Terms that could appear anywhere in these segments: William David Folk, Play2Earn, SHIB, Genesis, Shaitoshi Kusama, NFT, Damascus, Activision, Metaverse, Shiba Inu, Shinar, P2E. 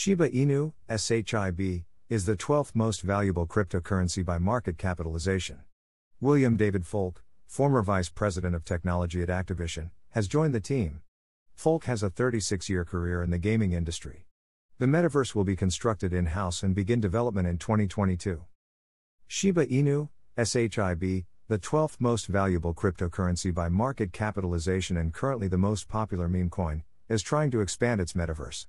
Shiba Inu, SHIB, is the 12th most valuable cryptocurrency by market capitalization. William David Folk, former vice president of technology at Activision, has joined the team. Folk has a 36-year career in the gaming industry. The Metaverse will be constructed in-house and begin development in 2022. Shiba Inu, SHIB, the 12th most valuable cryptocurrency by market capitalization and currently the most popular meme coin, is trying to expand its Metaverse.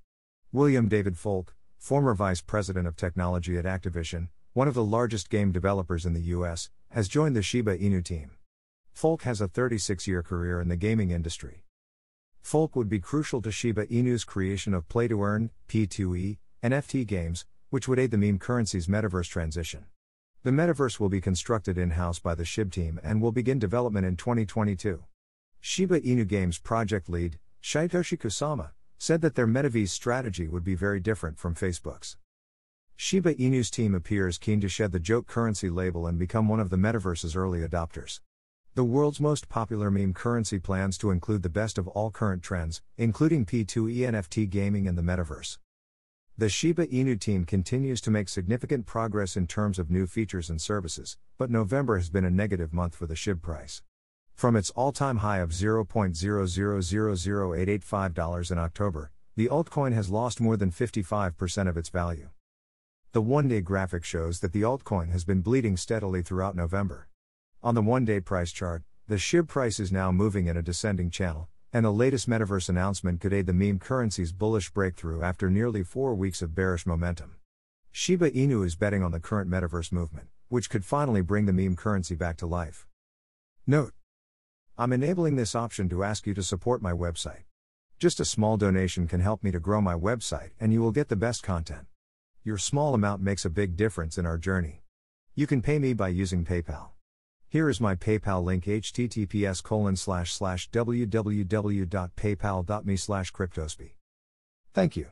William David Folk, former vice president of technology at Activision, one of the largest game developers in the U.S., has joined the Shiba Inu team. Folk has a 36-year career in the gaming industry. Folk would be crucial to Shiba Inu's creation of Play2Earn, P2E, NFT games, which would aid the meme currency's Metaverse transition. The Metaverse will be constructed in-house by the SHIB team and will begin development in 2022. Shiba Inu Games project lead, Shaitoshi Kusama, said that their Metaverse strategy would be very different from Facebook's. Shiba Inu's team appears keen to shed the joke currency label and become one of the Metaverse's early adopters. The world's most popular meme currency plans to include the best of all current trends, including P2E, NFT gaming, and the Metaverse. The Shiba Inu team continues to make significant progress in terms of new features and services, but November has been a negative month for the SHIB price. From its all-time high of $0.0000885 in October, the altcoin has lost more than 55% of its value. The one-day graphic shows that the altcoin has been bleeding steadily throughout November. On the one-day price chart, the SHIB price is now moving in a descending channel, and the latest Metaverse announcement could aid the meme currency's bullish breakthrough after nearly 4 weeks of bearish momentum. Shiba Inu is betting on the current Metaverse movement, which could finally bring the meme currency back to life. Note: I'm enabling this option to ask you to support my website. Just a small donation can help me to grow my website, and you will get the best content. Your small amount makes a big difference in our journey. You can pay me by using PayPal. Here is my PayPal link: https://www.paypal.me/cryptospi. Thank you.